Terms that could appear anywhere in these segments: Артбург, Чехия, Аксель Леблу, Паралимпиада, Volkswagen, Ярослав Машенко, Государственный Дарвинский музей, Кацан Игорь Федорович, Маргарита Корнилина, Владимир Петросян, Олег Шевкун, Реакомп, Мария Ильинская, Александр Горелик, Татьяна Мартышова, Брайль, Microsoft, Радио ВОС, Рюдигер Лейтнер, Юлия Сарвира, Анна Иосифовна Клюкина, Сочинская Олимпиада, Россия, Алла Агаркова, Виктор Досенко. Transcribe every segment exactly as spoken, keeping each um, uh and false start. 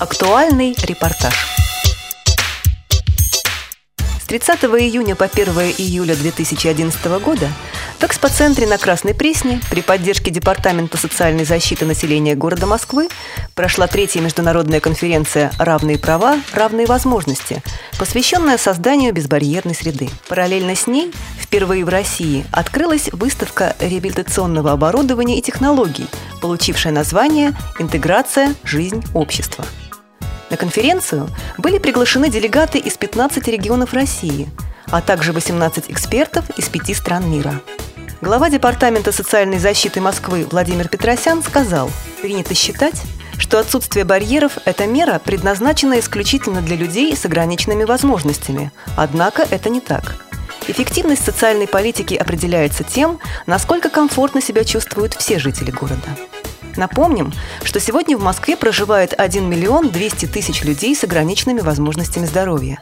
Актуальный репортаж. С тридцатого июня по первое июля две тысячи одиннадцатого года в экспоцентре на Красной Пресне при поддержке Департамента социальной защиты населения города Москвы прошла третья международная конференция «Равные права, равные возможности», посвященная созданию безбарьерной среды. Параллельно с ней впервые в России открылась выставка реабилитационного оборудования и технологий, получившая название «Интеграция. Жизнь общества». На конференцию были приглашены делегаты из пятнадцати регионов России, а также восемнадцать экспертов из пяти стран мира. Глава Департамента социальной защиты Москвы Владимир Петросян сказал: «Принято считать, что отсутствие барьеров – это мера, предназначена исключительно для людей с ограниченными возможностями. Однако это не так. Эффективность социальной политики определяется тем, насколько комфортно себя чувствуют все жители города». Напомним, что сегодня в Москве проживает один миллион двести тысяч людей с ограниченными возможностями здоровья.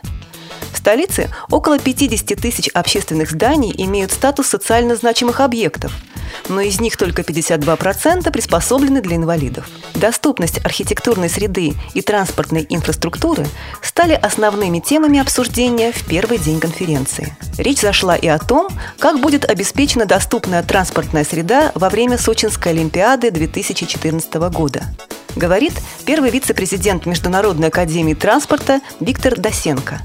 В столице около пятьдесят тысяч общественных зданий имеют статус социально значимых объектов, но из них только пятьдесят два процента приспособлены для инвалидов. Доступность архитектурной среды и транспортной инфраструктуры стали основными темами обсуждения в первый день конференции. Речь зашла и о том, как будет обеспечена доступная транспортная среда во время Сочинской Олимпиады две тысячи четырнадцатого года. Говорит первый вице-президент Международной академии транспорта Виктор Досенко.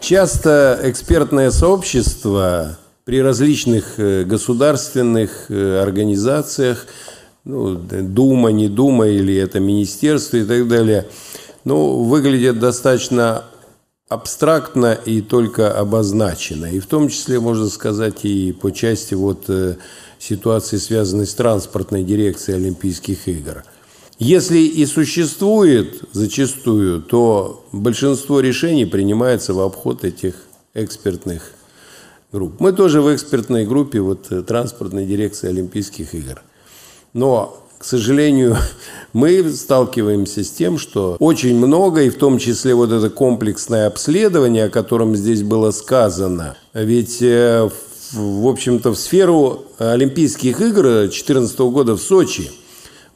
Часто экспертное сообщество при различных государственных организациях, ну, Дума, не Дума, или это министерство и так далее, ну, выглядят достаточно абстрактно и только обозначено. И в том числе, можно сказать, и по части вот, ситуации, связанной с транспортной дирекцией Олимпийских игр. Если и существует зачастую, то большинство решений принимается в обход этих экспертных групп. Мы тоже в экспертной группе вот, транспортной дирекции Олимпийских игр. Но, к сожалению, мы сталкиваемся с тем, что очень много, и в том числе вот это комплексное обследование, о котором здесь было сказано, ведь, в общем-то, в сферу Олимпийских игр две тысячи четырнадцатого года в Сочи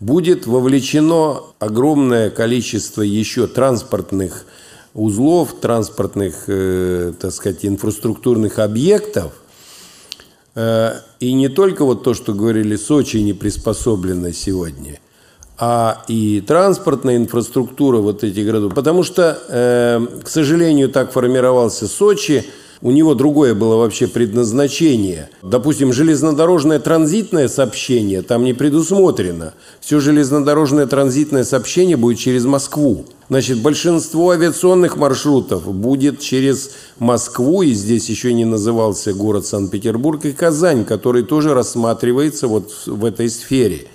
будет вовлечено огромное количество еще транспортных узлов, транспортных, так сказать, инфраструктурных объектов. И не только вот то, что говорили, Сочи не приспособлено сегодня, а и транспортная инфраструктура вот этих городов. Потому что, к сожалению, так формировался Сочи, у него другое было вообще предназначение. Допустим, железнодорожное транзитное сообщение там не предусмотрено. Все железнодорожное транзитное сообщение будет через Москву. Значит, большинство авиационных маршрутов будет через Москву, и здесь еще не назывался город Санкт-Петербург, и Казань, который тоже рассматривается вот в этой сфере.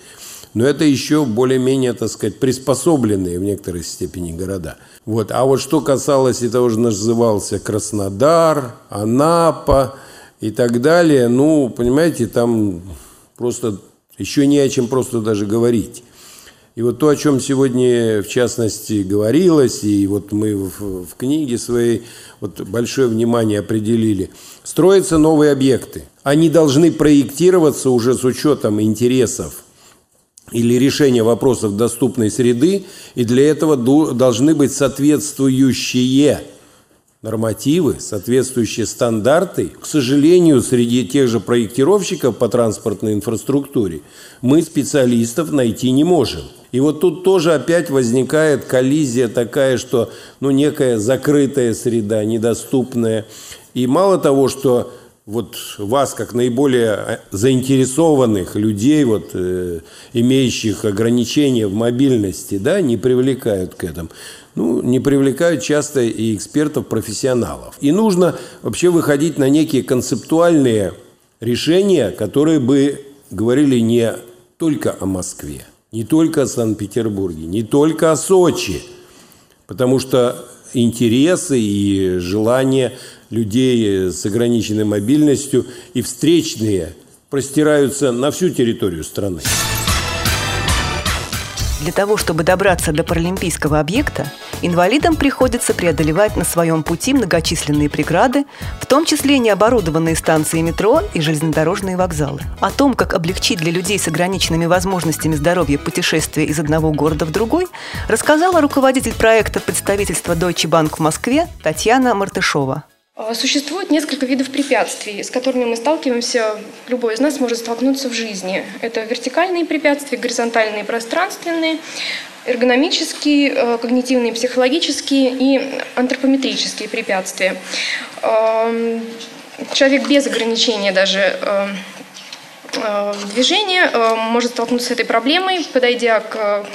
Но это еще более-менее, так сказать, приспособленные в некоторой степени города. Вот. А вот что касалось и того же назывался Краснодар, Анапа и так далее, ну, понимаете, там просто еще не о чем просто даже говорить. И вот то, о чем сегодня, в частности, говорилось, и вот мы в, в книге своей вот большое внимание определили. Строятся новые объекты. Они должны проектироваться уже с учетом интересов или решения вопросов доступной среды, и для этого должны быть соответствующие нормативы, соответствующие стандарты. К сожалению, среди тех же проектировщиков по транспортной инфраструктуре мы специалистов найти не можем. И вот тут тоже опять возникает коллизия такая, что ну, некая закрытая среда, недоступная. И мало того, что вот вас, как наиболее заинтересованных людей, вот, э, имеющих ограничения в мобильности, да, не привлекают к этому. Ну, не привлекают часто и экспертов-профессионалов. И нужно вообще выходить на некие концептуальные решения, которые бы говорили не только о Москве, не только о Санкт-Петербурге, не только о Сочи. Потому что интересы и желания людей с ограниченной мобильностью и встречные простираются на всю территорию страны. Для того, чтобы добраться до паралимпийского объекта, инвалидам приходится преодолевать на своем пути многочисленные преграды, в том числе необорудованные станции метро и железнодорожные вокзалы. О том, как облегчить для людей с ограниченными возможностями здоровья путешествие из одного города в другой, рассказала руководитель проекта представительства Deutsche Bank в Москве Татьяна Мартышова. Существует несколько видов препятствий, с которыми мы сталкиваемся, любой из нас может столкнуться в жизни. Это вертикальные препятствия, горизонтальные, пространственные, эргономические, когнитивные, психологические и антропометрические препятствия. Человек без ограничения даже движения может столкнуться с этой проблемой, подойдя к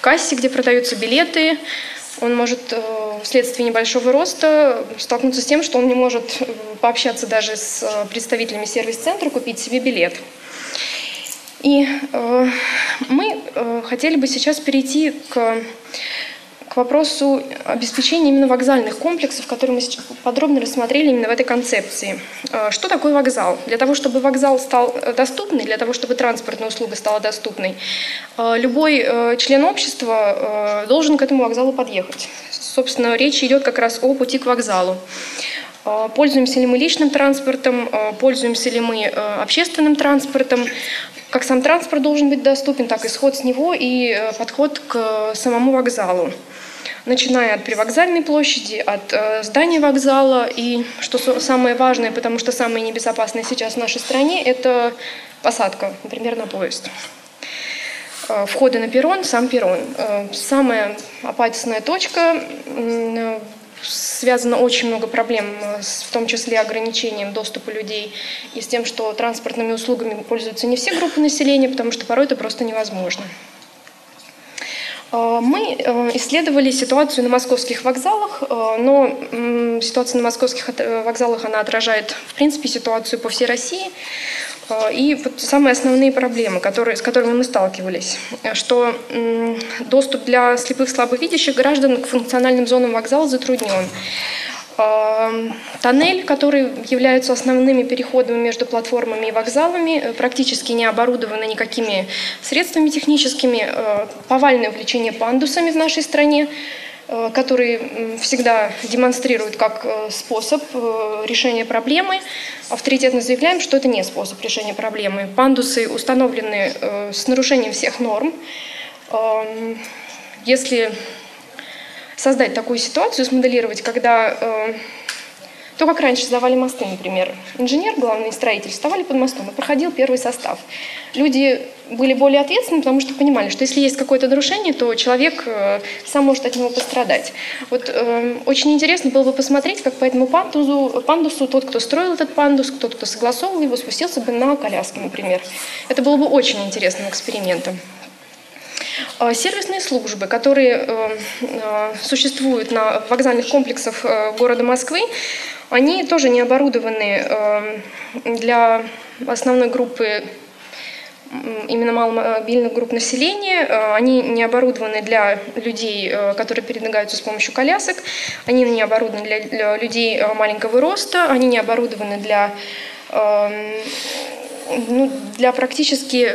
кассе, где продаются билеты. Он может вследствие небольшого роста столкнуться с тем, что он не может пообщаться даже с представителями сервис-центра, купить себе билет. И э, мы э, хотели бы сейчас перейти к, к вопросу обеспечения именно вокзальных комплексов, которые мы подробно рассмотрели именно в этой концепции. Э, что такое вокзал? Для того, чтобы вокзал стал доступный, для того, чтобы транспортная услуга стала доступной, э, любой э, член общества э, должен к этому вокзалу подъехать. Собственно, речь идет как раз о пути к вокзалу. Пользуемся ли мы личным транспортом, пользуемся ли мы общественным транспортом. Как сам транспорт должен быть доступен, так и сход с него и подход к самому вокзалу. Начиная от привокзальной площади, от здания вокзала. И что самое важное, потому что самое небезопасное сейчас в нашей стране, это посадка, например, на поезд. Входы на перрон, сам перрон. Самая опасная точка. Связано очень много проблем, в том числе ограничением доступа людей и с тем, что транспортными услугами пользуются не все группы населения, потому что порой это просто невозможно. Мы исследовали ситуацию на московских вокзалах, но ситуация на московских вокзалах она отражает, в принципе, ситуацию по всей России. И самые основные проблемы, которые, с которыми мы сталкивались, что доступ для слепых слабовидящих граждан к функциональным зонам вокзала затруднен. Тоннель, который является основными переходами между платформами и вокзалами, практически не оборудован никакими средствами техническими. Повальное увлечение пандусами в нашей стране, которые всегда демонстрируют как способ решения проблемы. Авторитетно заявляем, что это не способ решения проблемы. Пандусы установлены с нарушением всех норм. Если создать такую ситуацию, смоделировать, когда... То, как раньше сдавали мосты, например. Инженер, главный строитель, вставали под мостом и проходил первый состав. Люди были более ответственны, потому что понимали, что если есть какое-то нарушение, то человек сам может от него пострадать. Вот э, очень интересно было бы посмотреть, как по этому пандусу, пандусу тот, кто строил этот пандус, тот, кто согласовывал его, спустился бы на коляске, например. Это было бы очень интересным экспериментом. Сервисные службы, которые э, существуют на вокзальных комплексах города Москвы, они тоже не оборудованы э, для основной группы, именно маломобильных групп населения. Э, они не оборудованы для людей, э, которые передвигаются с помощью колясок. Они не оборудованы для, для людей э, маленького роста. Они не оборудованы для... Э, Ну, для практически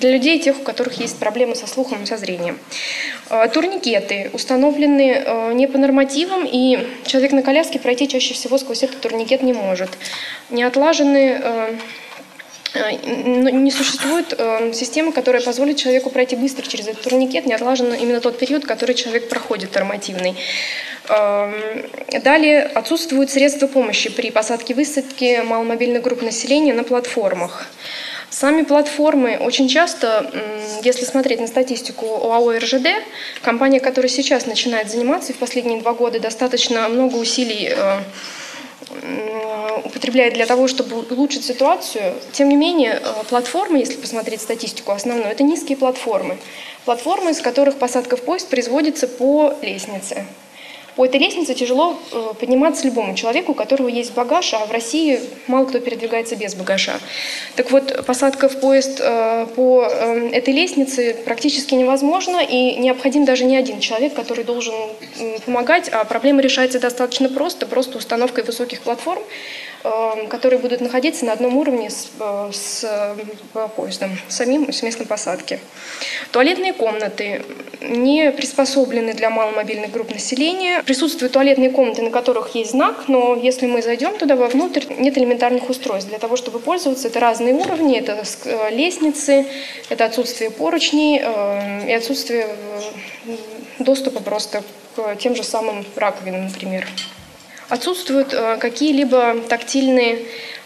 для людей, тех, у которых есть проблемы со слухом и со зрением. Турникеты установлены не по нормативам, и человек на коляске пройти чаще всего сквозь этот турникет не может. Не отлажены, не существует системы, которая позволит человеку пройти быстро через этот турникет, не отлажен именно тот период, который человек проходит нормативный. Далее отсутствуют средства помощи при посадке и высадке маломобильных групп населения на платформах. Сами платформы очень часто, если смотреть на статистику ОАО эр жэ дэ, компания, которая сейчас начинает заниматься, и в последние два года достаточно много усилий употребляет для того, чтобы улучшить ситуацию. Тем не менее, платформы, если посмотреть статистику основную, это низкие платформы. Платформы, с которых посадка в поезд производится по лестнице. По этой лестнице тяжело подниматься любому человеку, у которого есть багаж, а в России мало кто передвигается без багажа. Так вот, посадка в поезд по этой лестнице практически невозможна, и необходим даже не один человек, который должен помогать, а проблема решается достаточно просто, просто установкой высоких платформ, которые будут находиться на одном уровне с, с поездом, самим и с местом посадки. Туалетные комнаты не приспособлены для маломобильных групп населения. Присутствуют туалетные комнаты, на которых есть знак, но если мы зайдем туда вовнутрь, нет элементарных устройств для того, чтобы пользоваться. Это разные уровни, это лестницы, это отсутствие поручней и отсутствие доступа просто к тем же самым раковинам, например. Отсутствуют э, какие-либо тактильные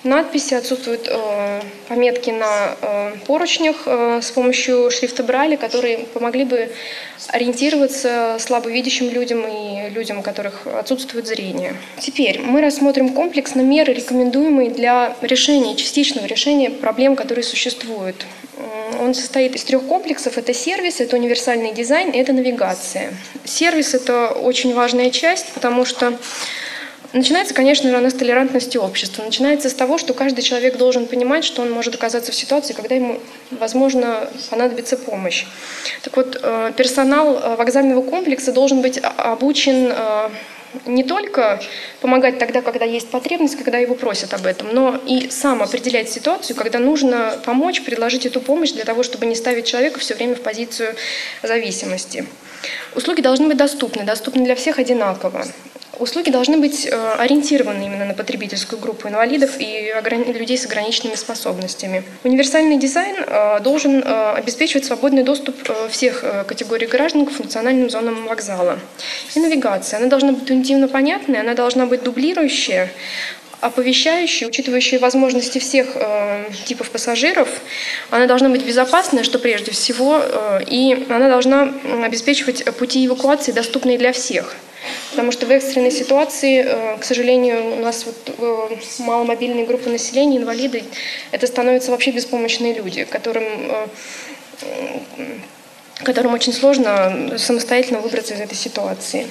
надписи, отсутствуют э, пометки на э, поручнях э, с помощью шрифта Брайля, которые помогли бы ориентироваться слабовидящим людям и людям, у которых отсутствует зрение. Теперь мы рассмотрим комплексно меры, рекомендуемые для решения, частичного решения проблем, которые существуют. Он состоит из трех комплексов. Это сервис, это универсальный дизайн, это навигация. Сервис – это очень важная часть, потому что начинается, конечно, она с толерантности общества. Начинается с того, что каждый человек должен понимать, что он может оказаться в ситуации, когда ему, возможно, понадобится помощь. Так вот, персонал вокзального комплекса должен быть обучен не только помогать тогда, когда есть потребность, когда его просят об этом, но и сам определять ситуацию, когда нужно помочь, предложить эту помощь для того, чтобы не ставить человека все время в позицию зависимости. Услуги должны быть доступны, доступны для всех одинаково. Услуги должны быть ориентированы именно на потребительскую группу инвалидов и людей с ограниченными способностями. Универсальный дизайн должен обеспечивать свободный доступ всех категорий граждан к функциональным зонам вокзала. И навигация. Она должна быть интуитивно понятной, она должна быть дублирующая, оповещающей, учитывающей возможности всех э, типов пассажиров. Она должна быть безопасной, что прежде всего, э, и она должна обеспечивать пути эвакуации, доступные для всех. Потому что в экстренной ситуации, э, к сожалению, у нас вот, э, маломобильные группы населения, инвалиды, это становятся вообще беспомощные люди, которым... Э, э, которым очень сложно самостоятельно выбраться из этой ситуации.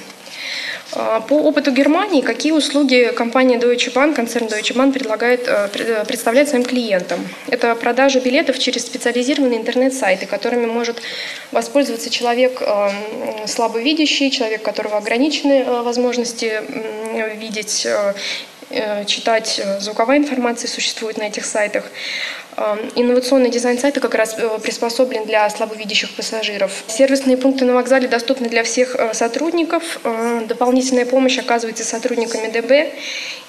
По опыту Германии, какие услуги компания Deutsche Bank, концерн Deutsche Bank предлагает, представляет своим клиентам? Это продажа билетов через специализированные интернет-сайты, которыми может воспользоваться человек слабовидящий, человек, у которого ограничены возможности видеть, читать, звуковая информация существует на этих сайтах. Инновационный дизайн сайта как раз приспособлен для слабовидящих пассажиров. Сервисные пункты на вокзале доступны для всех сотрудников. Дополнительная помощь оказывается сотрудниками ДБ.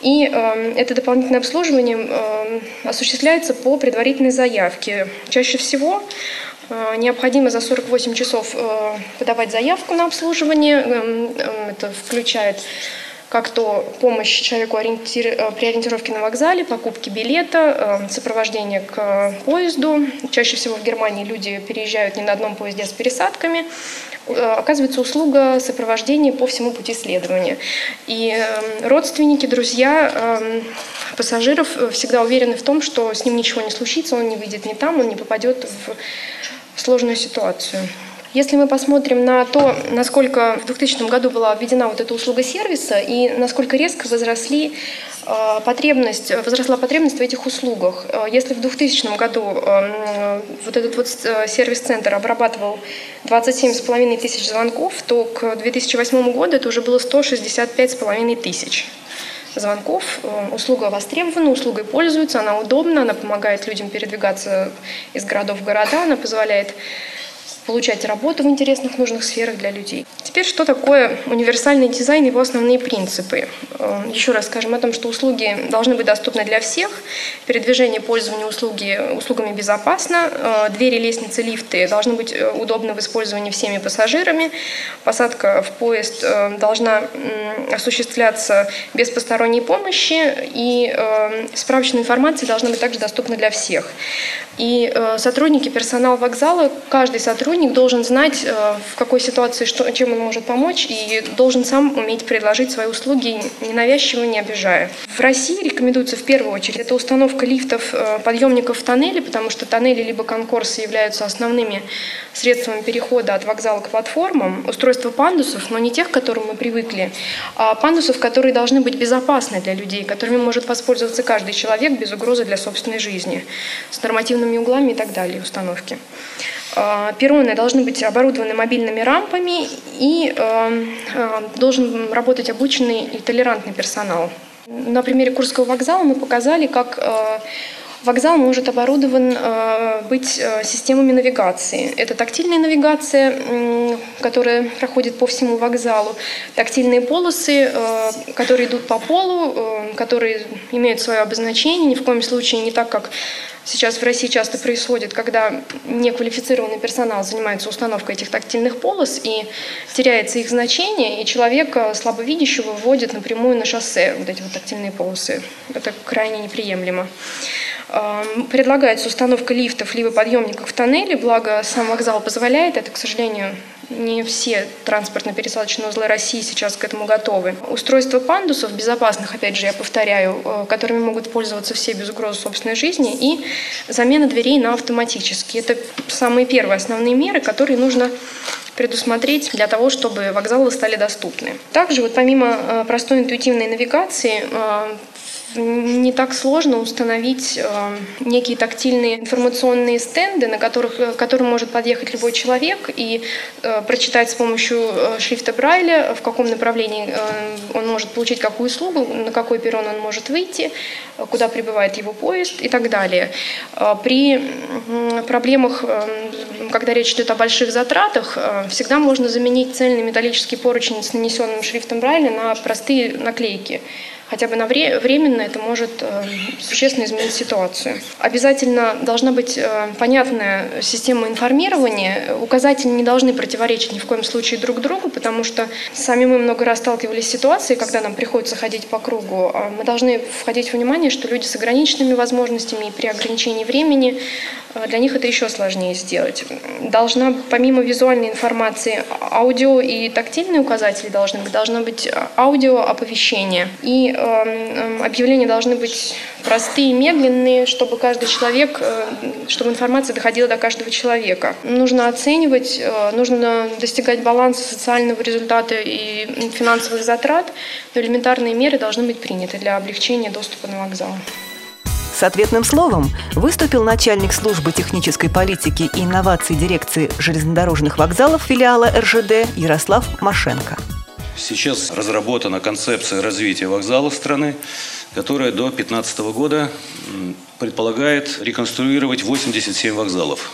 И это дополнительное обслуживание осуществляется по предварительной заявке. Чаще всего необходимо за сорок восемь часов подавать заявку на обслуживание. Это включает как то помощь человеку при ориентировке на вокзале, покупке билета, сопровождение к поезду. Чаще всего в Германии люди переезжают не на одном поезде, а с пересадками. Оказывается услуга сопровождения по всему пути следования. И родственники, друзья пассажиров всегда уверены в том, что с ним ничего не случится, он не выйдет не там, он не попадет в сложную ситуацию. Если мы посмотрим на то, насколько в двухтысячном году была введена вот эта услуга сервиса и насколько резко возросли потребность, возросла потребность в этих услугах. Если в двухтысячном году вот этот вот сервис-центр обрабатывал двадцать семь с половиной тысяч звонков, то к две тысячи восьмому году это уже было сто шестьдесят пять с половиной тысяч звонков. Услуга востребована, услугой пользуются, она удобна, она помогает людям передвигаться из городов в города, она позволяет получать работу в интересных, нужных сферах для людей. Теперь, что такое универсальный дизайн и его основные принципы. Еще раз скажем о том, что услуги должны быть доступны для всех, передвижение, пользование услуги, услугами безопасно, двери, лестницы, лифты должны быть удобны в использовании всеми пассажирами, посадка в поезд должна осуществляться без посторонней помощи, и справочная информация должна быть также доступна для всех. И сотрудники, персонал вокзала, каждый сотрудник должен знать, в какой ситуации, что, чем он может помочь, и должен сам уметь предложить свои услуги, ненавязчиво, не обижая. В России рекомендуется в первую очередь это установка лифтов, подъемников в тоннеле, потому что тоннели либо конкорсы являются основными средствами перехода от вокзала к платформам. Устройство пандусов, но не тех, к которым мы привыкли, а пандусов, которые должны быть безопасны для людей, которыми может воспользоваться каждый человек без угрозы для собственной жизни, с нормативными углами и так далее установки. Перроны должны быть оборудованы мобильными рампами и э, э, должен работать обученный и толерантный персонал. На примере Курского вокзала мы показали, как вокзал может оборудован быть системами навигации. Это тактильная навигация, которая проходит по всему вокзалу, тактильные полосы, которые идут по полу, которые имеют свое обозначение, ни в коем случае не так, как сейчас в России часто происходит, когда неквалифицированный персонал занимается установкой этих тактильных полос и теряется их значение, и человека слабовидящего вводит напрямую на шоссе вот эти вот тактильные полосы. Это крайне неприемлемо. Предлагается установка лифтов либо подъемников в тоннеле, благо сам вокзал позволяет это, к сожалению, не все транспортно-пересадочные узлы России сейчас к этому готовы. Устройство пандусов, безопасных, опять же, я повторяю, которыми могут пользоваться все без угрозы собственной жизни, и замена дверей на автоматические. Это самые первые основные меры, которые нужно предусмотреть для того, чтобы вокзалы стали доступны. Также, вот помимо простой интуитивной навигации, не так сложно установить некие тактильные информационные стенды, на которых, к которым может подъехать любой человек и прочитать с помощью шрифта Брайля, в каком направлении он может получить какую услугу, на какой перрон он может выйти, куда прибывает его поезд и так далее. При проблемах, когда речь идет о больших затратах, всегда можно заменить цельный металлический поручень с нанесенным шрифтом Брайля на простые наклейки. Хотя бы на вре- временно это может э, существенно изменить ситуацию. Обязательно должна быть э, понятная система информирования. Указатели не должны противоречить ни в коем случае друг другу, потому что сами мы много раз сталкивались с ситуацией, когда нам приходится ходить по кругу. Мы должны входить в внимание, что люди с ограниченными возможностями и при ограничении времени, э, для них это еще сложнее сделать. Должна, помимо визуальной информации, аудио и тактильные указатели должны быть, должно быть аудио оповещение. И объявления должны быть простые, медленные, чтобы каждый человек, чтобы информация доходила до каждого человека. Нужно оценивать, нужно достигать баланса социального результата и финансовых затрат, но элементарные меры должны быть приняты для облегчения доступа на вокзал. С ответным словом выступил начальник службы технической политики и инноваций дирекции железнодорожных вокзалов филиала эр жэ дэ Ярослав Машенко. Сейчас разработана концепция развития вокзалов страны, которая до две тысячи пятнадцатого года предполагает реконструировать восемьдесят семь вокзалов.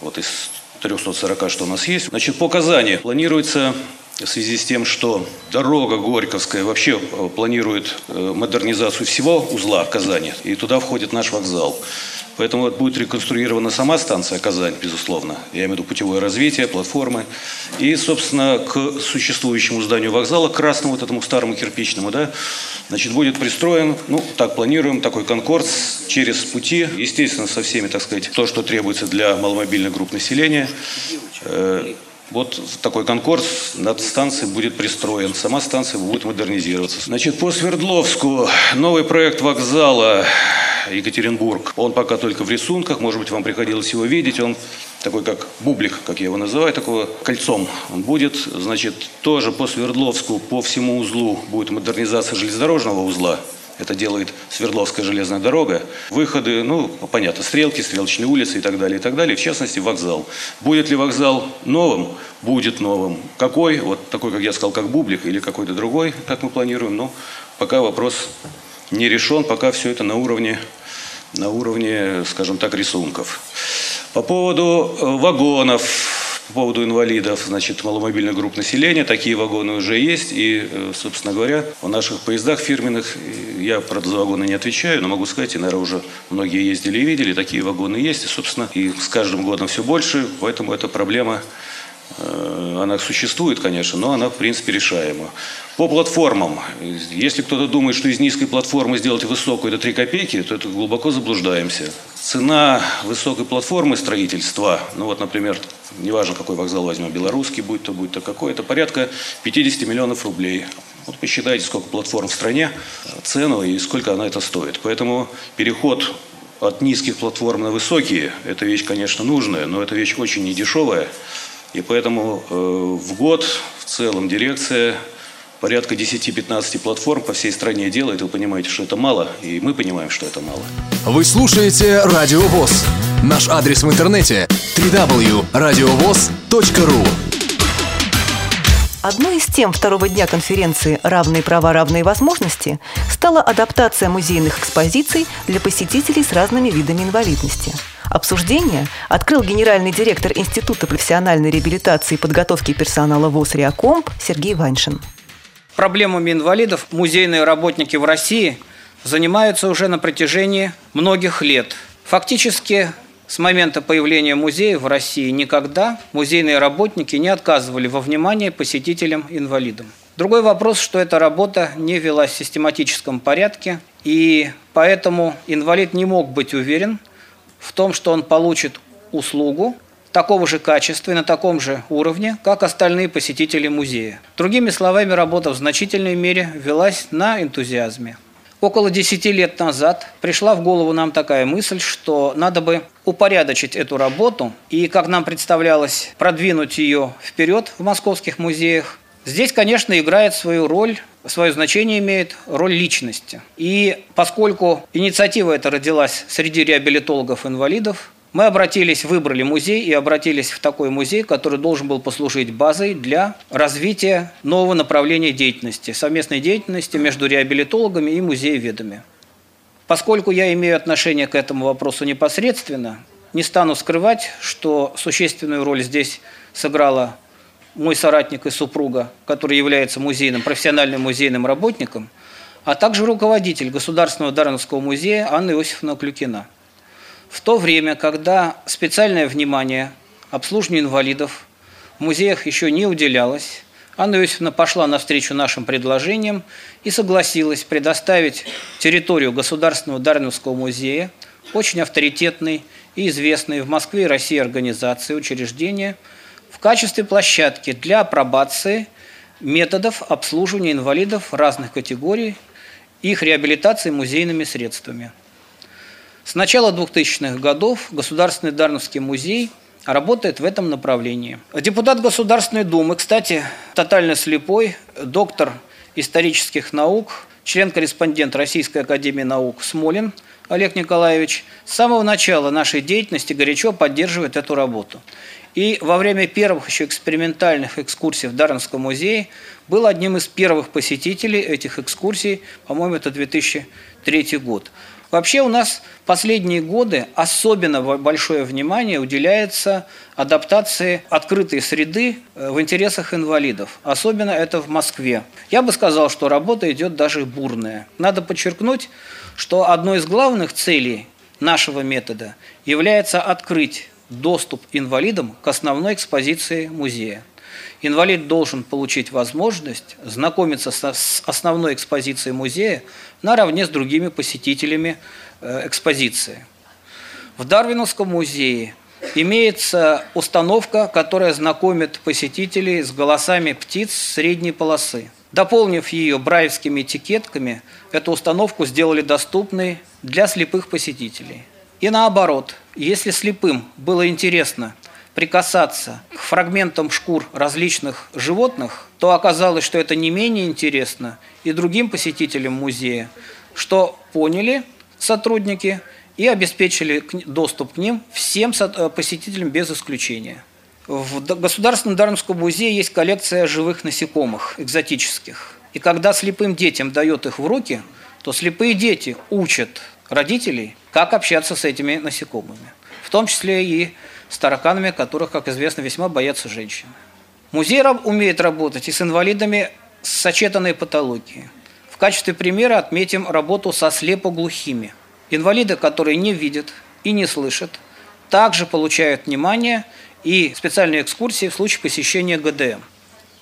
Вот из трёхсот сорока, что у нас есть. Значит, по Казани планируется, в связи с тем, что дорога Горьковская вообще планирует модернизацию всего узла Казани, и туда входит наш вокзал. Поэтому вот будет реконструирована сама станция Казань, безусловно. Я имею в виду путевое развитие, платформы. И, собственно, к существующему зданию вокзала, к красному, вот этому старому кирпичному, да, значит, будет пристроен, ну, так планируем, такой конкорд через пути. Естественно, со всеми, так сказать, то, что требуется для маломобильных групп населения. Вот такой конкорс над станцией будет пристроен. Сама станция будет модернизироваться. Значит, по Свердловску новый проект вокзала Екатеринбург. Он пока только в рисунках. Может быть, вам приходилось его видеть. Он такой, как бублик, как я его называю, такого кольцом он будет. Значит, тоже по Свердловску, по всему узлу будет модернизация железнодорожного узла. Это делает Свердловская железная дорога. Выходы, ну, понятно, стрелки, стрелочные улицы и так далее, и так далее. В частности, вокзал. Будет ли вокзал новым? Будет новым. Какой? Вот такой, как я сказал, как бублик или какой-то другой, как мы планируем. Но пока вопрос не решен, пока все это на уровне, на уровне, скажем так, рисунков. По поводу вагонов. По поводу инвалидов, значит, маломобильных групп населения, такие вагоны уже есть. И, собственно говоря, в наших поездах фирменных, я, правда, за вагоны не отвечаю, но могу сказать, и, наверное, уже многие ездили и видели, такие вагоны есть. И, собственно, и с каждым годом все больше, поэтому эта проблема, она существует, конечно, но она, в принципе, решаема. По платформам. Если кто-то думает, что из низкой платформы сделать высокую – это три копейки, то это глубоко заблуждаемся. Цена высокой платформы строительства, ну вот, например, неважно, какой вокзал возьмем, белорусский, будь то, будь то какой, это порядка пятьдесят миллионов рублей. Вот посчитайте, сколько платформ в стране, цену и сколько она это стоит. Поэтому переход от низких платформ на высокие – это вещь, конечно, нужная, но это вещь очень недешевая. И поэтому э, в год в целом дирекция порядка десяти-пятнадцати платформ по всей стране делает. Вы понимаете, что это мало, и мы понимаем, что это мало. Вы слушаете «Радио ВОС». Наш адрес в интернете – дабл ю дабл ю дабл ю точка радиовос точка ру. Одной из тем второго дня конференции «Равные права, равные возможности» стала адаптация музейных экспозиций для посетителей с разными видами инвалидности. Обсуждение открыл генеральный директор Института профессиональной реабилитации и подготовки персонала ВОС «Реакомп» Сергей Ваньшин. Проблемами инвалидов музейные работники в России занимаются уже на протяжении многих лет. Фактически, с момента появления музея в России никогда музейные работники не отказывали во внимании посетителям-инвалидам. Другой вопрос, что эта работа не велась в систематическом порядке, и поэтому инвалид не мог быть уверен в том, что он получит услугу такого же качества и на таком же уровне, как остальные посетители музея. Другими словами, работа в значительной мере велась на энтузиазме. Около десяти лет назад пришла в голову нам такая мысль, что надо бы упорядочить эту работу и, как нам представлялось, продвинуть ее вперед в московских музеях. Здесь, конечно, играет свою роль, свое значение имеет роль личности. И поскольку инициатива эта родилась среди реабилитологов-инвалидов, мы обратились, выбрали музей и обратились в такой музей, который должен был послужить базой для развития нового направления деятельности, совместной деятельности между реабилитологами и музееведами. Поскольку я имею отношение к этому вопросу непосредственно, не стану скрывать, что существенную роль здесь сыграла мой соратник и супруга, который является музейным, профессиональным музейным работником, а также руководитель Государственного Дарвинского музея Анна Иосифовна Клюкина. В то время, когда специальное внимание обслуживанию инвалидов в музеях еще не уделялось, Анна Иосифовна пошла навстречу нашим предложениям и согласилась предоставить территорию Государственного Дарвинского музея очень авторитетной и известной в Москве и России организации, учреждения в качестве площадки для апробации методов обслуживания инвалидов разных категорий и их реабилитации музейными средствами. С начала двухтысячных годов Государственный Дарвинский музей работает в этом направлении. Депутат Государственной Думы, кстати, тотально слепой, доктор исторических наук, член-корреспондент Российской академии наук Смолин Олег Николаевич, с самого начала нашей деятельности горячо поддерживает эту работу. И во время первых еще экспериментальных экскурсий в Дарвинском музее был одним из первых посетителей этих экскурсий, по-моему, это две тысячи третий год. Вообще у нас в последние годы особенно большое внимание уделяется адаптации открытой среды в интересах инвалидов. Особенно это в Москве. Я бы сказал, что работа идет даже бурная. Надо подчеркнуть, что одной из главных целей нашего метода является открыть доступ инвалидам к основной экспозиции музея. Инвалид должен получить возможность знакомиться с основной экспозицией музея наравне с другими посетителями экспозиции. В Дарвиновском музее имеется установка, которая знакомит посетителей с голосами птиц средней полосы. Дополнив ее брайлевскими этикетками, эту установку сделали доступной для слепых посетителей. И наоборот, если слепым было интересно прикасаться к фрагментам шкур различных животных, то оказалось, что это не менее интересно и другим посетителям музея, что поняли сотрудники и обеспечили доступ к ним всем посетителям без исключения. В Государственном Дарвинском музее есть коллекция живых насекомых, экзотических. И когда слепым детям дают их в руки, то слепые дети учат родителей, как общаться с этими насекомыми, в том числе и с тараканами, которых, как известно, весьма боятся женщины. Музей умеет работать и с инвалидами с сочетанной патологией. В качестве примера отметим работу со слепоглухими. Инвалиды, которые не видят и не слышат, также получают внимание и специальные экскурсии в случае посещения ГДМ.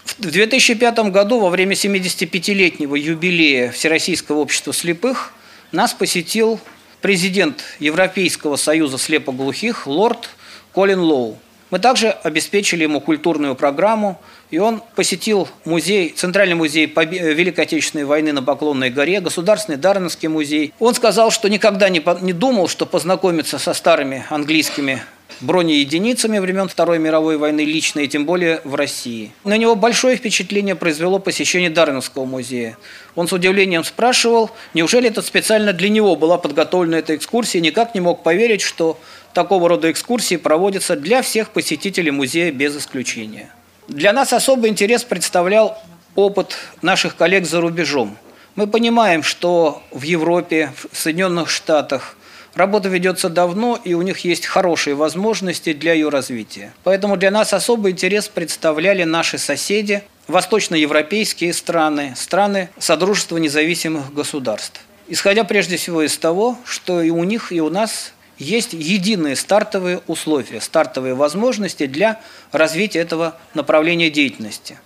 В две тысячи пятом году во время семидесятипятилетнего юбилея Всероссийского общества слепых нас посетил президент Европейского союза слепоглухих лорд Колин Лоу. Мы также обеспечили ему культурную программу, и он посетил музей, Центральный музей Великой Отечественной войны на Поклонной горе, Государственный Дарвинский музей. Он сказал, что никогда не, не думал, что познакомиться со старыми английскими бронеединицами времен Второй мировой войны лично, и тем более в России. На него большое впечатление произвело посещение Дарвинского музея. Он с удивлением спрашивал, неужели это специально для него была подготовлена эта экскурсия, и никак не мог поверить, что такого рода экскурсии проводятся для всех посетителей музея без исключения. Для нас особый интерес представлял опыт наших коллег за рубежом. Мы понимаем, что в Европе, в Соединенных Штатах работа ведется давно, и у них есть хорошие возможности для ее развития. Поэтому для нас особый интерес представляли наши соседи, восточноевропейские страны, страны Содружества независимых государств. Исходя прежде всего из того, что и у них, и у нас есть единые стартовые условия, стартовые возможности для развития этого направления деятельности.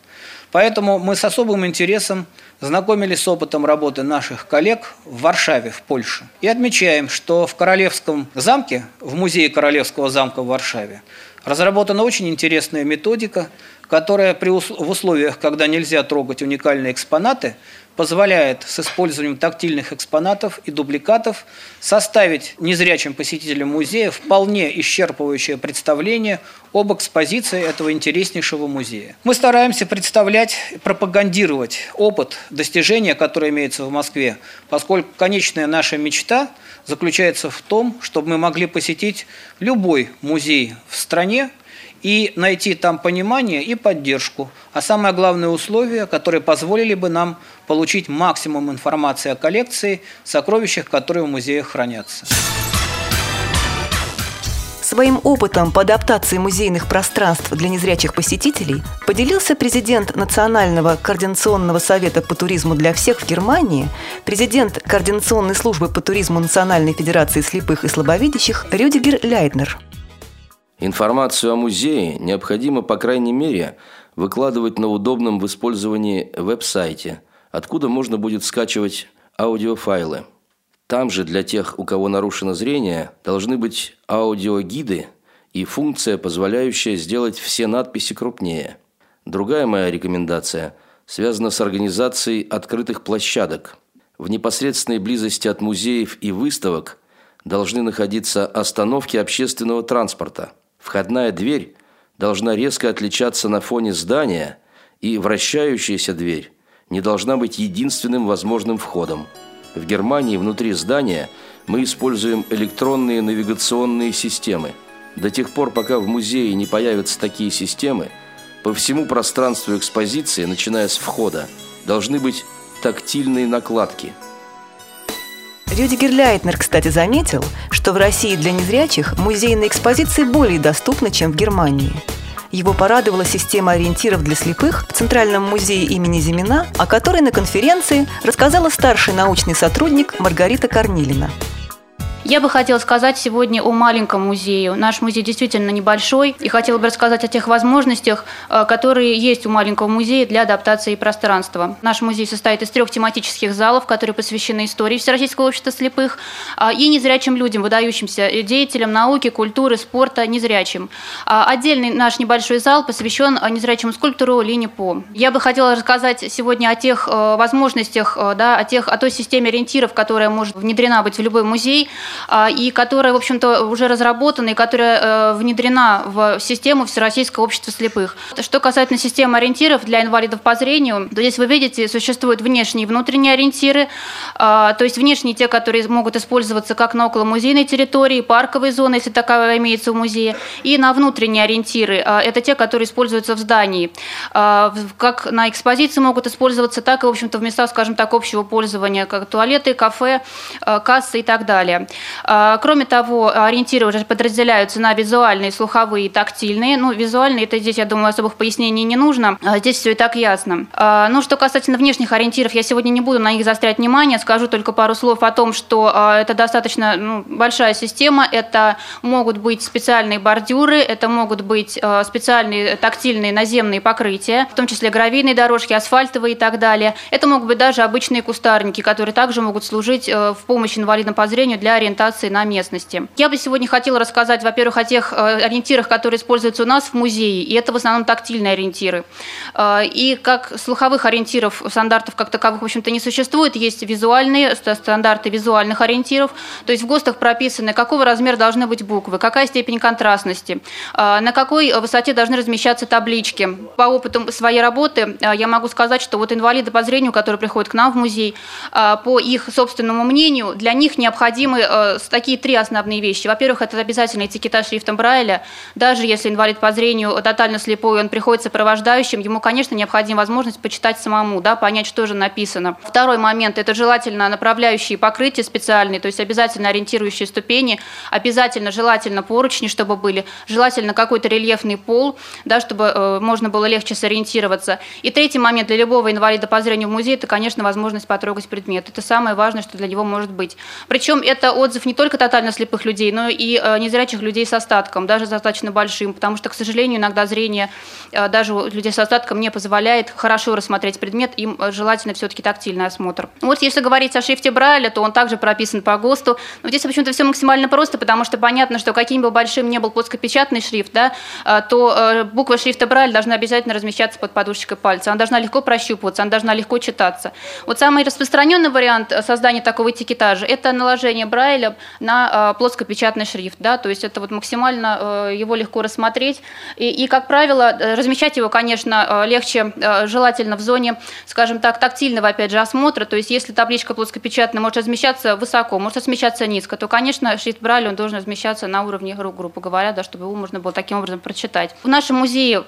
Поэтому мы с особым интересом знакомились с опытом работы наших коллег в Варшаве, в Польше. И отмечаем, что в Королевском замке, в музее Королевского замка в Варшаве, разработана очень интересная методика, которая при ус- в условиях, когда нельзя трогать уникальные экспонаты, позволяет с использованием тактильных экспонатов и дубликатов составить незрячим посетителям музея вполне исчерпывающее представление об экспозиции этого интереснейшего музея. Мы стараемся представлять, пропагандировать опыт, достижения, которые имеются в Москве, поскольку конечная наша мечта заключается в том, чтобы мы могли посетить любой музей в стране, и найти там понимание и поддержку, а самое главное условие, которые позволили бы нам получить максимум информации о коллекции, сокровищах, которые в музеях хранятся. Своим опытом по адаптации музейных пространств для незрячих посетителей поделился президент Национального координационного совета по туризму для всех в Германии, президент Координационной службы по туризму Национальной федерации слепых и слабовидящих Рюдигер Лейтнер. Информацию о музее необходимо, по крайней мере, выкладывать на удобном в использовании веб-сайте, откуда можно будет скачивать аудиофайлы. Там же для тех, у кого нарушено зрение, должны быть аудиогиды и функция, позволяющая сделать все надписи крупнее. Другая моя рекомендация связана с организацией открытых площадок. В непосредственной близости от музеев и выставок должны находиться остановки общественного транспорта. Входная дверь должна резко отличаться на фоне здания, и вращающаяся дверь не должна быть единственным возможным входом. В Германии внутри здания мы используем электронные навигационные системы. До тех пор, пока в музее не появятся такие системы, по всему пространству экспозиции, начиная с входа, должны быть тактильные накладки. Рюдигер Лейтнер, кстати, заметил, что в России для незрячих музейные экспозиции более доступны, чем в Германии. Его порадовала система ориентиров для слепых в Центральном музее имени Зимина, о которой на конференции рассказала старший научный сотрудник Маргарита Корнилина. Я бы хотела сказать сегодня о маленьком музее. Наш музей действительно небольшой, и хотела бы рассказать о тех возможностях, которые есть у маленького музея для адаптации пространства. Наш музей состоит из трех тематических залов, которые посвящены истории Всероссийского общества слепых и незрячим людям, выдающимся деятелям науки, культуры, спорта, незрячим. Отдельный наш небольшой зал посвящен незрячему скульптору Лине По. Я бы хотела рассказать сегодня о тех возможностях, да, о, тех, о той системе ориентиров, которая может внедрена быть в любой музей, и которая, в общем-то, уже разработана и которая внедрена в систему Всероссийского общества слепых. Что касательно системы ориентиров для инвалидов по зрению, то здесь вы видите, существуют внешние и внутренние ориентиры, то есть внешние те, которые могут использоваться как на околомузейной территории, парковой зоны, если такая имеется в музее, и на внутренние ориентиры, это те, которые используются в здании. Как на экспозиции могут использоваться, так и, в общем-то, в местах, скажем так, общего пользования, как туалеты, кафе, кассы и так далее. Кроме того, ориентиры уже подразделяются на визуальные, слуховые и тактильные. Ну, визуальные, это здесь, я думаю, особых пояснений не нужно. Здесь все и так ясно. Ну, что касательно внешних ориентиров, я сегодня не буду на них заострять внимание. Скажу только пару слов о том, что это достаточно ну, большая система. Это могут быть специальные бордюры, это могут быть специальные тактильные наземные покрытия, в том числе гравийные дорожки, асфальтовые и так далее. Это могут быть даже обычные кустарники, которые также могут служить в помощь инвалидам по зрению для ориентации на местности. Я бы сегодня хотела рассказать, во-первых, о тех ориентирах, которые используются у нас в музее, и это в основном тактильные ориентиры. И как слуховых ориентиров, стандартов как таковых, в общем-то, не существует, есть визуальные, стандарты визуальных ориентиров, то есть в ГОСТах прописаны, какого размера должны быть буквы, какая степень контрастности, на какой высоте должны размещаться таблички. По опыту своей работы я могу сказать, что вот инвалиды по зрению, которые приходят к нам в музей, по их собственному мнению, для них необходимы э, такие три основные вещи. Во-первых, это обязательно этикета шрифтом Брайля. Даже если инвалид по зрению тотально слепой, он приходит сопровождающим, ему, конечно, необходима возможность почитать самому, да, понять, что же написано. Второй момент – это желательно направляющие покрытия специальные, то есть обязательно ориентирующие ступени, обязательно, желательно поручни, чтобы были, желательно какой-то рельефный пол, да, чтобы э, можно было легче сориентироваться. И третий момент для любого инвалида по зрению в музее – это, конечно, возможность потрогать предмет. Это самое важное, что для него может быть. Причем это отзыв не только тотально слепых людей, но и э, незрячих людей с остатком, даже достаточно большим, потому что, к сожалению, иногда зрение э, даже у людей с остатком не позволяет хорошо рассмотреть предмет, им желательно все-таки тактильный осмотр. Вот если говорить о шрифте Брайля, то он также прописан по ГОСТу. Но здесь, в общем-то, все максимально просто, потому что понятно, что каким бы большим ни был плоскопечатный шрифт, да, то буква шрифта Брайля должна обязательно размещаться под подушечкой пальца. Она должна легко прощупываться, она должна легко читаться. Вот самый распространенный вариант создания такого этикетажа – это наложение Брайля на плоскопечатный шрифт. Да, то есть это вот максимально его легко рассмотреть. И, и как правило, размещать его, конечно, легче, желательно в зоне, скажем так, тактильного, опять же, осмотра. То есть если табличка плоскопечатная может размещаться высоко, может размещаться низко, то, конечно, шрифт Брайля он должен размещаться на уровне рук, грубо говоря, да, чтобы его можно было таким образом прочитать. В нашем музее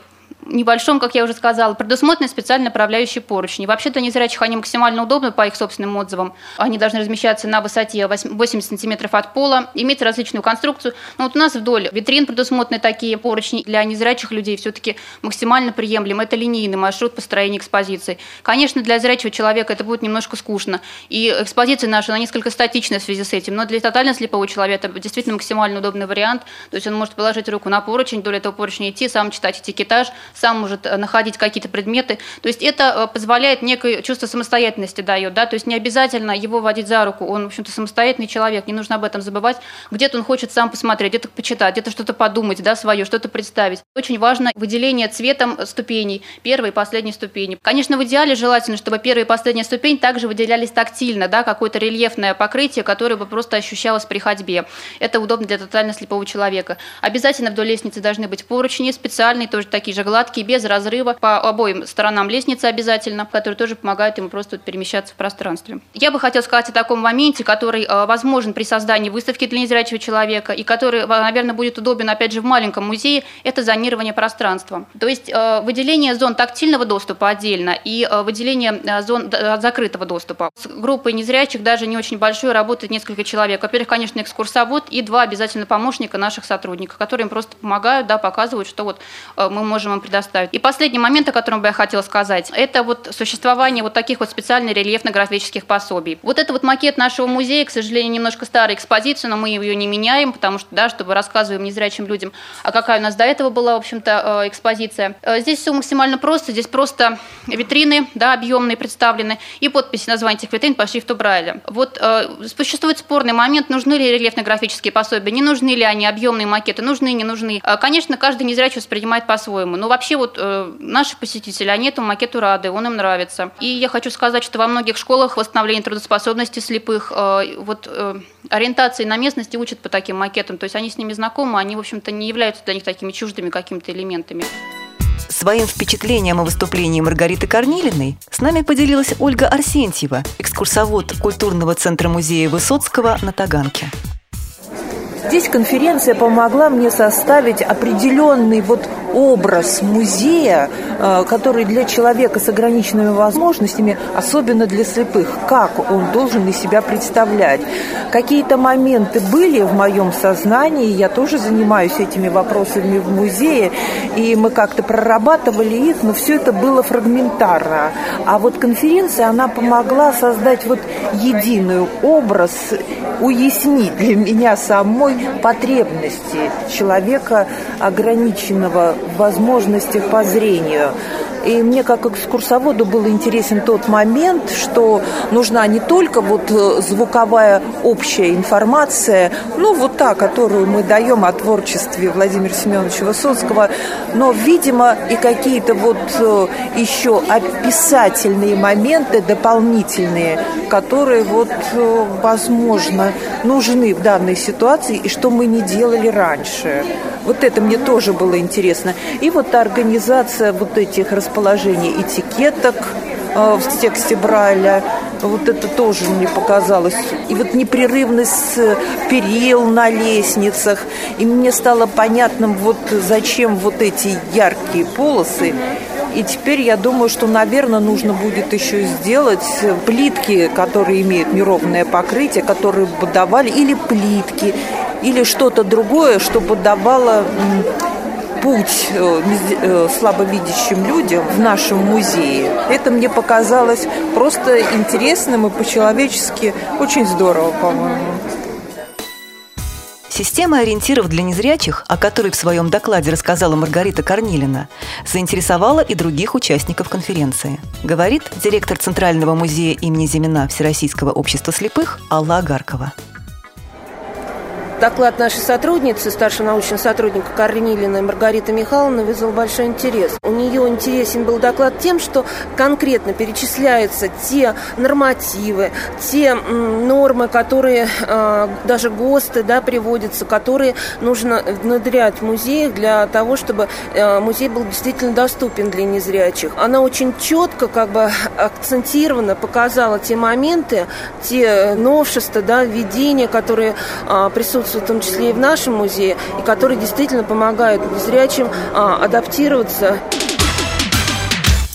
небольшом, как я уже сказала, предусмотрены специально направляющие поручни. Вообще-то незрячих они максимально удобны по их собственным отзывам. Они должны размещаться на высоте восемьдесят сантиметров от пола, иметь различную конструкцию. Но вот у нас вдоль витрин предусмотрены такие поручни для незрячих людей все-таки максимально приемлем. Это линейный маршрут построения экспозиции. Конечно, для зрячего человека это будет немножко скучно. И экспозиция наша, она несколько статичная в связи с этим. Но для тотально слепого человека это действительно максимально удобный вариант. То есть он может положить руку на поручень, вдоль этого поручня идти, сам читать этикетаж, сам может находить какие-то предметы. То есть это позволяет некое чувство самостоятельности дает. Да? То есть не обязательно его водить за руку. Он, в общем-то, самостоятельный человек, не нужно об этом забывать. Где-то он хочет сам посмотреть, где-то почитать, где-то что-то подумать, да, свое, что-то представить. Очень важно выделение цветом ступеней, первой и последней ступени. Конечно, в идеале желательно, чтобы первая и последняя ступень также выделялись тактильно, да, какое-то рельефное покрытие, которое бы просто ощущалось при ходьбе. Это удобно для тотально слепого человека. Обязательно вдоль лестницы должны быть поручни специальные, тоже такие же гладкие, без разрыва, по обоим сторонам лестницы обязательно, которые тоже помогают ему просто перемещаться в пространстве. Я бы хотела сказать о таком моменте, который возможен при создании выставки для незрячего человека и который, наверное, будет удобен, опять же, в маленьком музее, это зонирование пространства. То есть выделение зон тактильного доступа отдельно и выделение зон закрытого доступа. С группой незрячих, даже не очень большой, работает несколько человек. Во-первых, конечно, экскурсовод и два обязательно помощника наших сотрудников, которые им просто помогают, да, показывают, что вот мы можем им предоставить. И последний момент, о котором бы я хотела сказать, это вот существование вот таких вот специальных рельефно-графических пособий. Вот это вот макет нашего музея, к сожалению, немножко старая экспозиция, но мы ее не меняем, потому что, да, чтобы рассказываем незрячим людям, а какая у нас до этого была, в общем-то, экспозиция. Здесь все максимально просто, здесь просто витрины, да, объемные представлены, и подписи, названия этих витрин по шрифту Брайля. Вот э, существует спорный момент, нужны ли рельефно-графические пособия, не нужны ли они, объемные макеты, нужны, не нужны. Конечно, каждый незрячий воспринимает по-своему. Но вообще вот э, наши посетители, они этому макету рады, он им нравится. И я хочу сказать, что во многих школах восстановление трудоспособности слепых, э, вот э, ориентации на местности учат по таким макетам. То есть они с ними знакомы, они, в общем-то, не являются для них такими чуждыми какими-то элементами. Своим впечатлением о выступлении Маргариты Корнилиной с нами поделилась Ольга Арсентьева, экскурсовод культурного центра музея Высоцкого на Таганке. Здесь конференция помогла мне составить определенный вот образ музея, который для человека с ограниченными возможностями, особенно для слепых, как он должен из себя представлять. Какие-то моменты были в моем сознании, я тоже занимаюсь этими вопросами в музее, и мы как-то прорабатывали их, но все это было фрагментарно. А вот конференция, она помогла создать вот единый образ, уяснить для меня самой потребности человека, ограниченного в возможностях по зрению. И мне как экскурсоводу был интересен тот момент, что нужна не только вот звуковая общая информация, ну вот та, которую мы даем о творчестве Владимира Семеновича Высоцкого, но, видимо, и какие-то вот еще описательные моменты дополнительные, которые вот, возможно, нужны в данной ситуации и что мы не делали раньше. Вот это мне тоже было интересно. И вот организация вот этих распространений, положение этикеток в тексте Брайля, Вот это тоже мне показалось. И вот непрерывность перил на лестницах. И мне стало понятным, вот зачем вот эти яркие полосы. И теперь я думаю, что, наверное, нужно будет еще сделать плитки, которые имеют неровное покрытие, которые бы давали, или плитки, или что-то другое, чтобы давало путь слабовидящим людям в нашем музее. Это мне показалось просто интересным и по-человечески очень здорово, по-моему. Система ориентиров для незрячих, о которой в своем докладе рассказала Маргарита Корнилина, заинтересовала и других участников конференции. Говорит директор Центрального музея имени Зимина Всероссийского общества слепых Алла Агаркова. Доклад нашей сотрудницы, старшего научного сотрудника Корнилиной Маргариты Михайловны, вызвал большой интерес. У нее интересен был доклад тем, что конкретно перечисляются те нормативы, те нормы, которые даже ГОСТы, да, приводятся, которые нужно внедрять в музеях для того, чтобы музей был действительно доступен для незрячих. Она очень четко, как бы акцентированно показала те моменты, те новшества, да, введения, которые присутствуют в том числе и в нашем музее, и которые действительно помогают незрячим а, адаптироваться.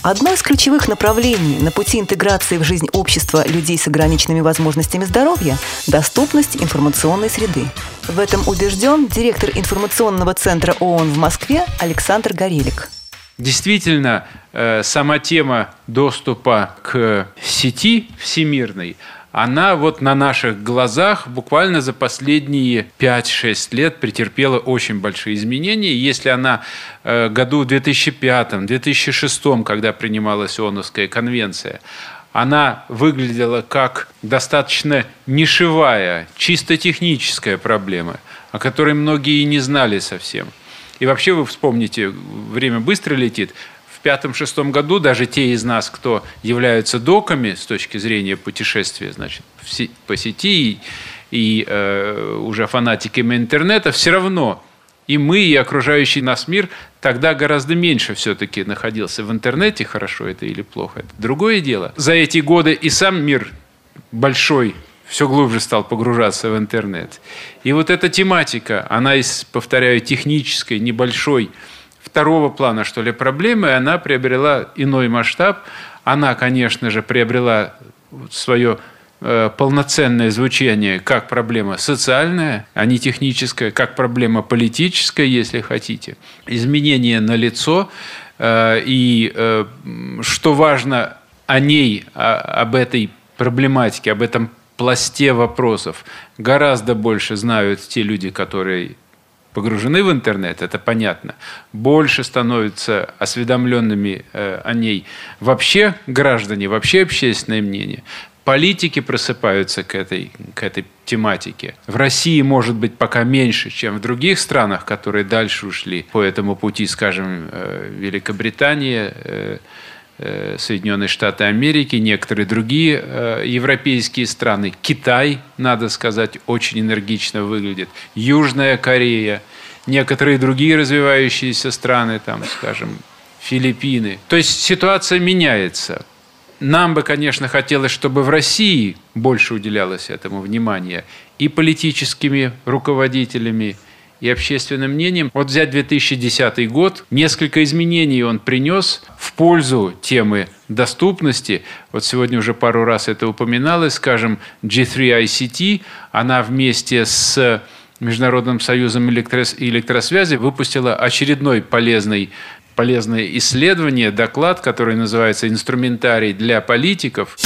Одно из ключевых направлений на пути интеграции в жизнь общества людей с ограниченными возможностями здоровья – доступность информационной среды. В этом убежден директор информационного центра ООН в Москве Александр Горелик. Действительно, сама тема доступа к сети всемирной – она вот на наших глазах буквально за последние пять-шесть лет претерпела очень большие изменения. Если она в году две тысячи пятом - две тысячи шестом, когда принималась ООНовская конвенция, она выглядела как достаточно нишевая, чисто техническая проблема, о которой многие и не знали совсем. И вообще вы вспомните, время быстро летит. В пятом-шестом году даже те из нас, кто являются доками с точки зрения путешествия, значит, по сети и, и э, уже фанатиками интернета, все равно и мы, и окружающий нас мир тогда гораздо меньше все-таки находился в интернете. Хорошо это или плохо, это другое дело. За эти годы и сам мир большой все глубже стал погружаться в интернет. И вот эта тематика, она из, повторяю, технической, небольшой, второго плана, что ли, проблемы, она приобрела иной масштаб. Она, конечно же, приобрела свое э, полноценное звучание как проблема социальная, а не техническая, как проблема политическая, если хотите. Изменения налицо. Э, и э, что важно о ней, о, об этой проблематике, об этом пласте вопросов, гораздо больше знают те люди, которые погружены в интернет, это понятно, больше становятся осведомленными о ней вообще граждане, вообще общественное мнение. Политики просыпаются к этой, к этой тематике. В России, может быть, пока меньше, чем в других странах, которые дальше ушли по этому пути, скажем, Великобритания, Соединенные Штаты Америки, некоторые другие э, европейские страны. Китай, надо сказать, очень энергично выглядит. Южная Корея, некоторые другие развивающиеся страны, там, скажем, Филиппины. То есть ситуация меняется. Нам бы, конечно, хотелось, чтобы в России больше уделялось этому внимания и политическими руководителями, и общественным мнением. Вот взять две тысячи десятый год, несколько изменений он принес в пользу темы доступности. Вот сегодня уже пару раз это упоминалось, скажем, джи три ай си ти, она вместе с Международным союзом электрос- и электросвязи выпустила очередной полезный полезное исследование, доклад, который называется «Инструментарий для политиков».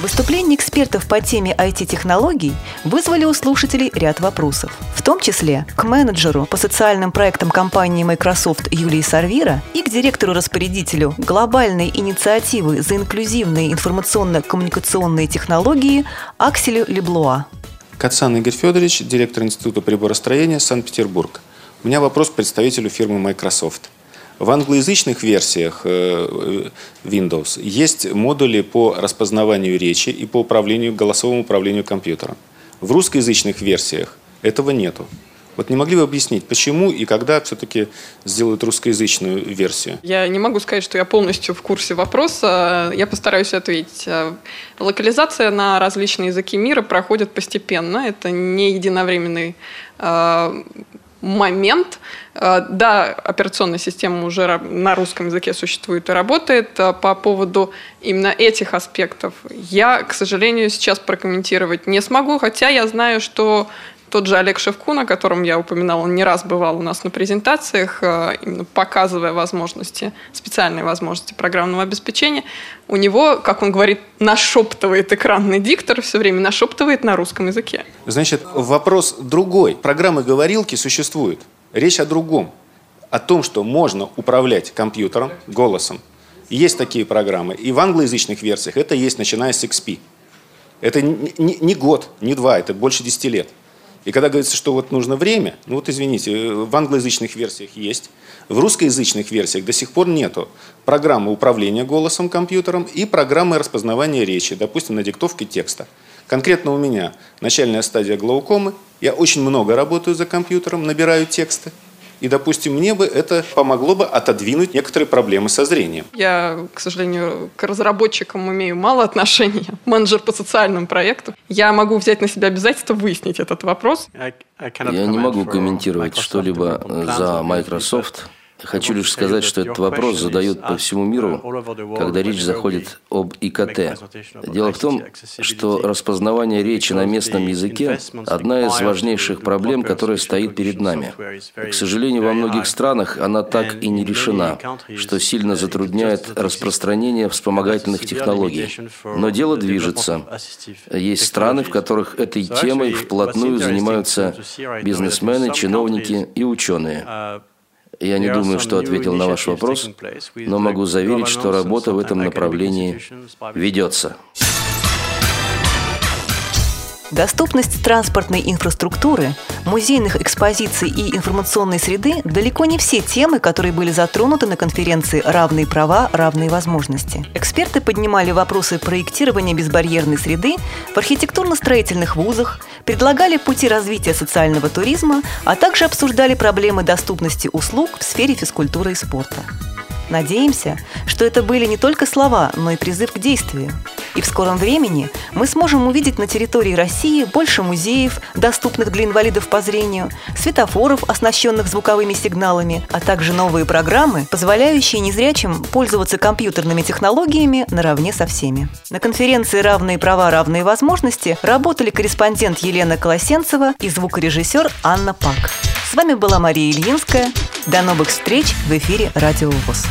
Выступления экспертов по теме ай ти-технологий вызвали у слушателей ряд вопросов, в том числе к менеджеру по социальным проектам компании Microsoft Юлии Сарвира и к директору-распорядителю глобальной инициативы за инклюзивные информационно-коммуникационные технологии Акселю Леблуа. Кацан Игорь Федорович, директор Института приборостроения, Санкт-Петербург. У меня вопрос к представителю фирмы Microsoft. В англоязычных версиях Windows есть модули по распознаванию речи и по управлению, голосовому управлению компьютером. В русскоязычных версиях этого нету. Вот не могли бы объяснить, почему и когда все-таки сделают русскоязычную версию? Я не могу сказать, что я полностью в курсе вопроса. Я постараюсь ответить. Локализация на различные языки мира проходит постепенно. Это не единовременный момент. Да, операционная система уже на русском языке существует и работает. По поводу именно этих аспектов я, к сожалению, сейчас прокомментировать не смогу, хотя я знаю, что тот же Олег Шевкун, о котором я упоминала, он не раз бывал у нас на презентациях, именно показывая возможности, специальные возможности программного обеспечения. У него, как он говорит, нашептывает экранный диктор, все время нашептывает на русском языке. Значит, вопрос другой. Программы говорилки существуют. Речь о другом. О том, что можно управлять компьютером голосом. Есть такие программы. И в англоязычных версиях это есть, начиная с икс пи. Это не год, не два, это больше десяти лет. И когда говорится, что вот нужно время, ну вот извините, в англоязычных версиях есть, в русскоязычных версиях до сих пор нету программы управления голосом компьютером и программы распознавания речи, допустим, на диктовке текста. Конкретно у меня начальная стадия глаукомы, я очень много работаю за компьютером, набираю тексты. И, допустим, мне бы это помогло бы отодвинуть некоторые проблемы со зрением. Я, к сожалению, к разработчикам имею мало отношения. Менеджер по социальным проектам. Я могу взять на себя обязательство выяснить этот вопрос. Я не могу комментировать что-либо за Microsoft. Хочу лишь сказать, что этот вопрос задают по всему миру, когда речь заходит об ИКТ. Дело в том, что распознавание речи на местном языке – одна из важнейших проблем, которая стоит перед нами. К сожалению, во многих странах она так и не решена, что сильно затрудняет распространение вспомогательных технологий. Но дело движется. Есть страны, в которых этой темой вплотную занимаются бизнесмены, чиновники и ученые. Я не думаю, что ответил на ваш вопрос, но могу заверить, что работа в этом направлении ведется. Доступность транспортной инфраструктуры, музейных экспозиций и информационной среды далеко не все темы, которые были затронуты на конференции «Равные права, равные возможности». Эксперты поднимали вопросы проектирования безбарьерной среды в архитектурно-строительных вузах, предлагали пути развития социального туризма, а также обсуждали проблемы доступности услуг в сфере физкультуры и спорта. Надеемся, что это были не только слова, но и призыв к действию. И в скором времени мы сможем увидеть на территории России больше музеев, доступных для инвалидов по зрению, светофоров, оснащенных звуковыми сигналами, а также новые программы, позволяющие незрячим пользоваться компьютерными технологиями наравне со всеми. На конференции «Равные права, равные возможности» работали корреспондент Елена Колосенцева и звукорежиссер Анна Пак. С вами была Мария Ильинская. До новых встреч в эфире «Радио ВОС».